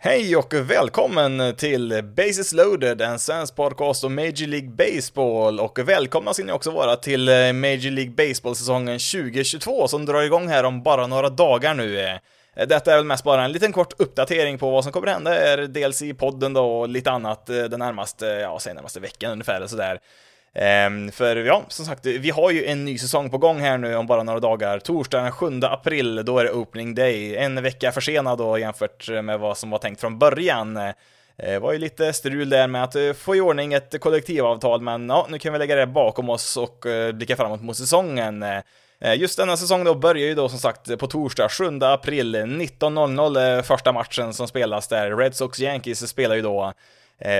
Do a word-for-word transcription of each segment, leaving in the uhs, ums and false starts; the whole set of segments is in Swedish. Hej och välkommen till Bases Loaded, en svensk podcast om Major League Baseball. Och välkomna ska ni också vara till Major League Baseball-säsongen tjugohundratjugotvå som drar igång här om bara några dagar nu. Detta är väl mest bara en liten kort uppdatering på vad som kommer hända är dels i podden då och lite annat den närmaste, ja, säg närmaste veckan ungefär eller sådär. Um, för ja, som sagt, vi har ju en ny säsong på gång här nu om bara några dagar. Torsdag den sjunde april, då är det opening day. En vecka försenad då jämfört med vad som var tänkt från början. Det var ju lite strul där med att få i ordning ett kollektivavtal, men ja, nu kan vi lägga det bakom oss och blicka framåt mot säsongen. Just denna säsong då börjar ju då som sagt på torsdag sjunde april nitton noll noll, första matchen som spelas där. Red Sox Yankees spelar ju då.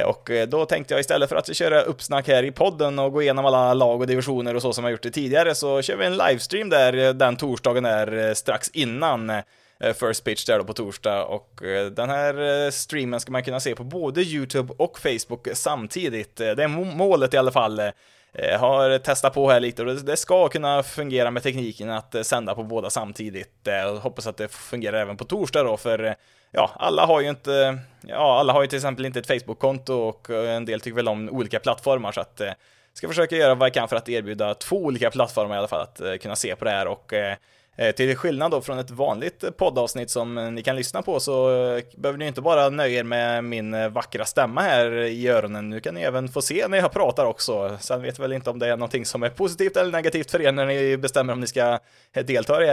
Och då tänkte jag, istället för att köra uppsnack här i podden och gå igenom alla lag och divisioner och så som jag gjort det tidigare, så kör vi en livestream där den torsdagen är strax innan First Pitch där då på torsdag. Och den här streamen ska man kunna se på både YouTube och Facebook samtidigt. Det är målet i alla fall. Jag har testat på här lite och det ska kunna fungera med tekniken att sända på båda samtidigt. Jag hoppas att det fungerar även på torsdag då, för ja, alla har ju inte, ja, alla har ju till exempel inte ett Facebook-konto och en del tycker väl om olika plattformar, så att jag ska försöka göra vad jag kan för att erbjuda två olika plattformar i alla fall att kunna se på det här. Och till skillnad då från ett vanligt poddavsnitt som ni kan lyssna på, så behöver ni inte bara nöja er med min vackra stämma här i öronen. Nu kan ni även få se när jag pratar också. Sen vet jag väl inte om det är någonting som är positivt eller negativt för er när ni bestämmer om ni ska delta i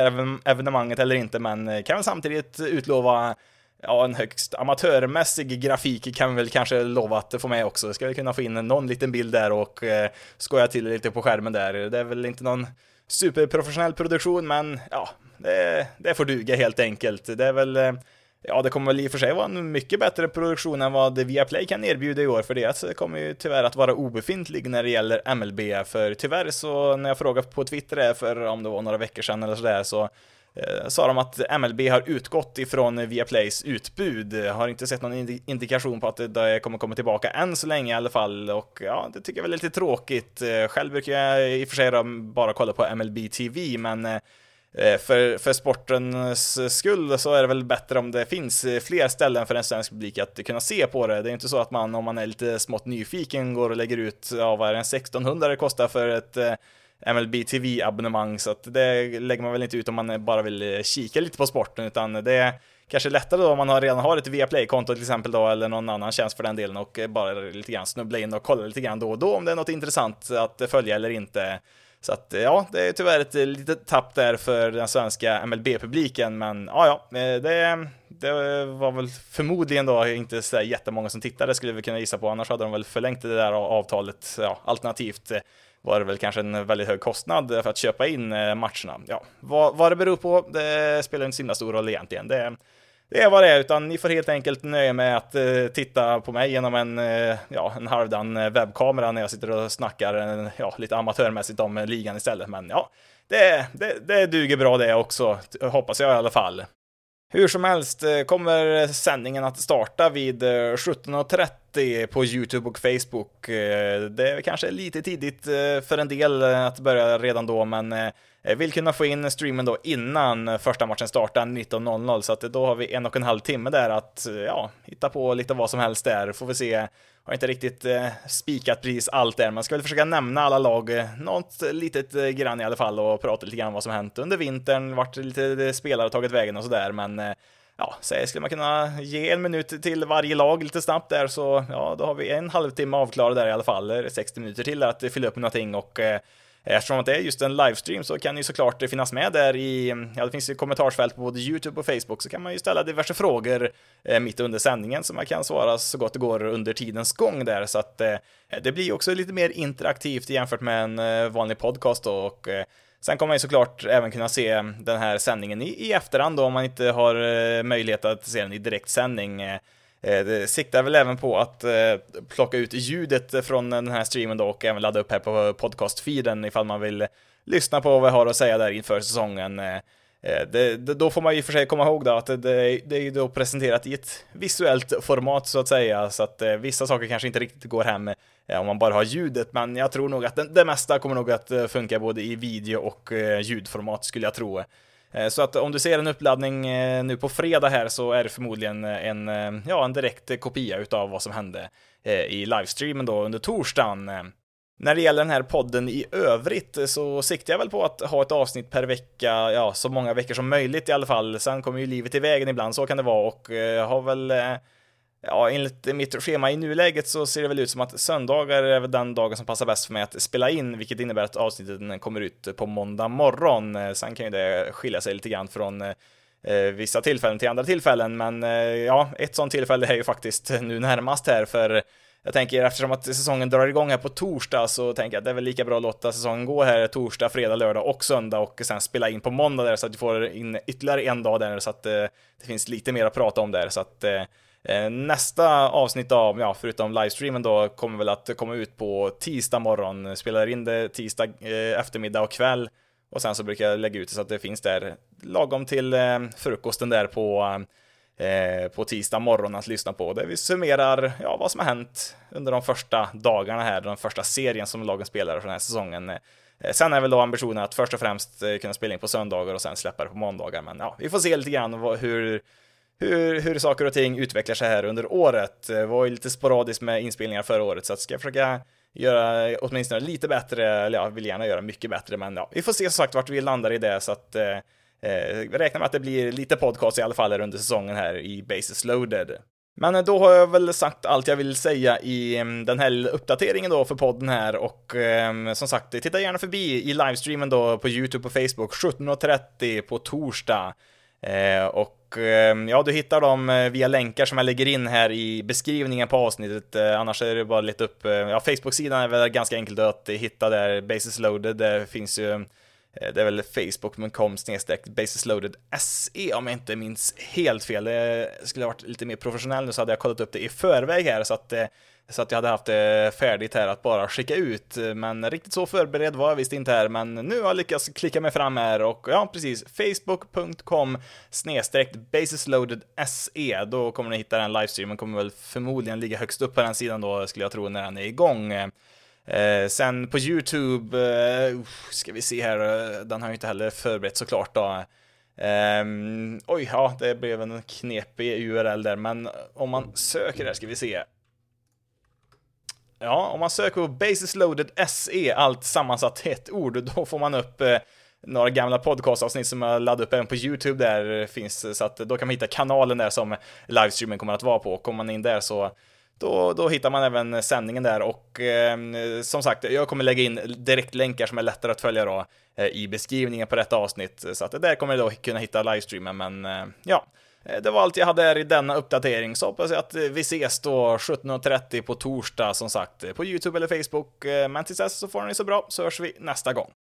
evenemanget eller inte. Men kan väl samtidigt utlova, ja, en högst amatörmässig grafik kan vi väl kanske lova att få med också. Ska vi kunna få in någon liten bild där och skoja till lite på skärmen där. Det är väl inte någon superprofessionell produktion, men ja, det, det får duga helt enkelt. Det är väl, ja, det kommer väl i och för sig vara en mycket bättre produktion än vad Viaplay kan erbjuda i år, för det kommer ju tyvärr att vara obefintlig när det gäller M L B. För tyvärr så, när jag frågade på Twitter för om det var några veckor sedan eller sådär, så eh, sa de att M L B har utgått ifrån Viaplays utbud. Har inte sett någon ind- indikation på att det kommer komma tillbaka än så länge i alla fall. Och ja, det tycker jag väl är lite tråkigt. Själv brukar jag i och för sig bara kolla på M L B T V, men eh, för, för sportens skull så är det väl bättre om det finns fler ställen för en svensk publik att kunna se på det. Det är inte så att man, om man är lite smått nyfiken, går och lägger ut, ja, vad är det, en sextonhundra det kostar för ett eh, M L B T V-abonnemang, så att det lägger man väl inte ut om man bara vill kika lite på sporten, utan det är kanske lättare då om man har, redan har ett Viaplay-konto till exempel då, eller någon annan tjänst för den delen, och bara lite grann snubbla in och kolla lite grann då och då om det är något intressant att följa eller inte. Så att ja, det är tyvärr ett litet tapp där för den svenska M L B-publiken, men ja, ja, det, det var väl förmodligen då inte så jättemånga som tittade, skulle vi kunna gissa på, annars hade de väl förlängt det där avtalet, ja, alternativt var det väl kanske en väldigt hög kostnad för att köpa in matcherna. Ja, vad, vad det beror på, det spelar inte så himla stor roll egentligen. Det, det är vad det är, utan ni får helt enkelt nöja med att eh, titta på mig genom en, eh, ja, en halvdan webbkamera när jag sitter och snackar, ja, lite amatörmässigt om ligan istället. Men ja, det, det, det duger bra det också, hoppas jag i alla fall. Hur som helst kommer sändningen att starta vid sjutton trettio på YouTube och Facebook. Det är kanske lite tidigt för en del att börja redan då, men vill kunna få in streamen då innan första matchen startar nitton noll noll, så att då har vi en och en halv timme där att, ja, hitta på lite vad som helst där. Får vi se, har inte riktigt spikat pris allt där, men ska väl försöka nämna alla lag något litet grann i alla fall och prata lite grann vad som hänt under vintern, vart lite spelare tagit vägen och sådär. Men ja, så skulle man kunna ge en minut till varje lag lite snabbt där, så ja, då har vi en halvtimme avklarad där i alla fall, sextio minuter till att fylla upp någonting. Och eftersom det är just en livestream så kan ni såklart finnas med där i, ja, det finns ju kommentarsfält på både YouTube och Facebook, så kan man ju ställa diverse frågor eh, mitt under sändningen som man kan svara så gott det går under tidens gång där, så att eh, det blir också lite mer interaktivt jämfört med en eh, vanlig podcast då, och eh, sen kommer man ju såklart även kunna se den här sändningen i, i efterhand då, om man inte har eh, möjlighet att se den i direktsändning. eh, Det siktar väl även på att plocka ut ljudet från den här streamen då och även ladda upp här på podcastfeeden ifall man vill lyssna på vad jag har att säga där inför säsongen. Det, det, då får man ju för sig komma ihåg då att det, det är ju då presenterat i ett visuellt format så att säga, så att vissa saker kanske inte riktigt går hem om man bara har ljudet, men jag tror nog att det, det mesta kommer nog att funka både i video och ljudformat, skulle jag tro. Så att om du ser en uppladdning nu på fredag här, så är det förmodligen en, ja, en direkt kopia utav vad som hände i livestreamen då under torsdagen. När det gäller den här podden i övrigt så siktar jag väl på att ha ett avsnitt per vecka, ja, så många veckor som möjligt i alla fall. Sen kommer ju livet i vägen ibland, så kan det vara, och jag har väl... Ja, enligt mitt schema i nuläget så ser det väl ut som att söndagar är den dagen som passar bäst för mig att spela in, vilket innebär att avsnittet kommer ut på måndag morgon. Sen kan ju det skilja sig lite grann från eh, vissa tillfällen till andra tillfällen, men eh, ja, ett sånt tillfälle är ju faktiskt nu närmast här, för jag tänker eftersom att säsongen drar igång här på torsdag, så tänker jag att det är väl lika bra att låta säsongen gå här torsdag, fredag, lördag och söndag, och sen spela in på måndag där, så att vi får in ytterligare en dag där, så att eh, det finns lite mer att prata om där, så att eh, nästa avsnitt av, ja, förutom livestreamen då, kommer väl att komma ut på tisdag morgon. Spelar in det tisdag eh, eftermiddag och kväll, och sen så brukar jag lägga ut det så att det finns där lagom till eh, frukosten där på, eh, på tisdag morgon att lyssna på, där vi summerar, ja, vad som har hänt under de första dagarna här, den första serien som lagen spelar för den här säsongen. Sen är väl då ambitionen att först och främst kunna spela in på söndagar och sen släppa det på måndagar, men ja, vi får se lite grann vad, hur Hur, hur saker och ting utvecklar sig här under året. Det var ju lite sporadiskt med inspelningar förra året, så att ska jag försöka göra åtminstone lite bättre, eller jag vill gärna göra mycket bättre, men ja, vi får se som sagt vart vi landar i det, så att eh, räkna med att det blir lite podcast i alla fall under säsongen här i Bases Loaded. Men då har jag väl sagt allt jag vill säga i den här uppdateringen då för podden här, och eh, som sagt, titta gärna förbi i livestreamen då på YouTube och Facebook sjutton trettio på torsdag. Eh, och eh, ja, du hittar dem via länkar som jag lägger in här i beskrivningen på avsnittet. eh, Annars är det bara lite upp, eh, ja, Facebook-sidan är väl ganska enkelt att hitta där, Bases Loaded. Det finns ju, eh, det är väl facebook punkt com snedstreck bases loaded s e om jag inte minns helt fel. Det skulle ha varit lite mer professionell nu, så hade jag kollat upp det i förväg här, så att, eh, så att jag hade haft det färdigt här att bara skicka ut. Men riktigt så förberedd var jag visst inte här, men nu har jag lyckats klicka mig fram här. Och ja, precis, facebook punkt com snedstreck basesloaded s e. Då kommer ni hitta den livestreamen, kommer väl förmodligen ligga högst upp på den sidan då, skulle jag tro, när den är igång. Eh, sen på YouTube, eh, ska vi se här, den har ju inte heller förberett såklart då. Um, oj, ja, det blev en knepig U R L där, men om man söker där ska vi se. Ja, om man söker på Bases Loaded S E, allt sammansatt ett ord, då får man upp eh, några gamla podcastavsnitt som jag laddade upp även på YouTube där finns, så att då kan man hitta kanalen där som livestreamen kommer att vara på. Kommer man in där så då, då hittar man även sändningen där, och eh, som sagt, jag kommer lägga in direktlänkar som är lättare att följa då eh, i beskrivningen på detta avsnitt, så att där kommer ni då kunna hitta livestreamen, men eh, ja. Det var allt jag hade här i denna uppdatering, så hoppas jag att vi ses då sjutton trettio på torsdag som sagt på YouTube eller Facebook. Men tills dess så får ni så bra, så hörs vi nästa gång.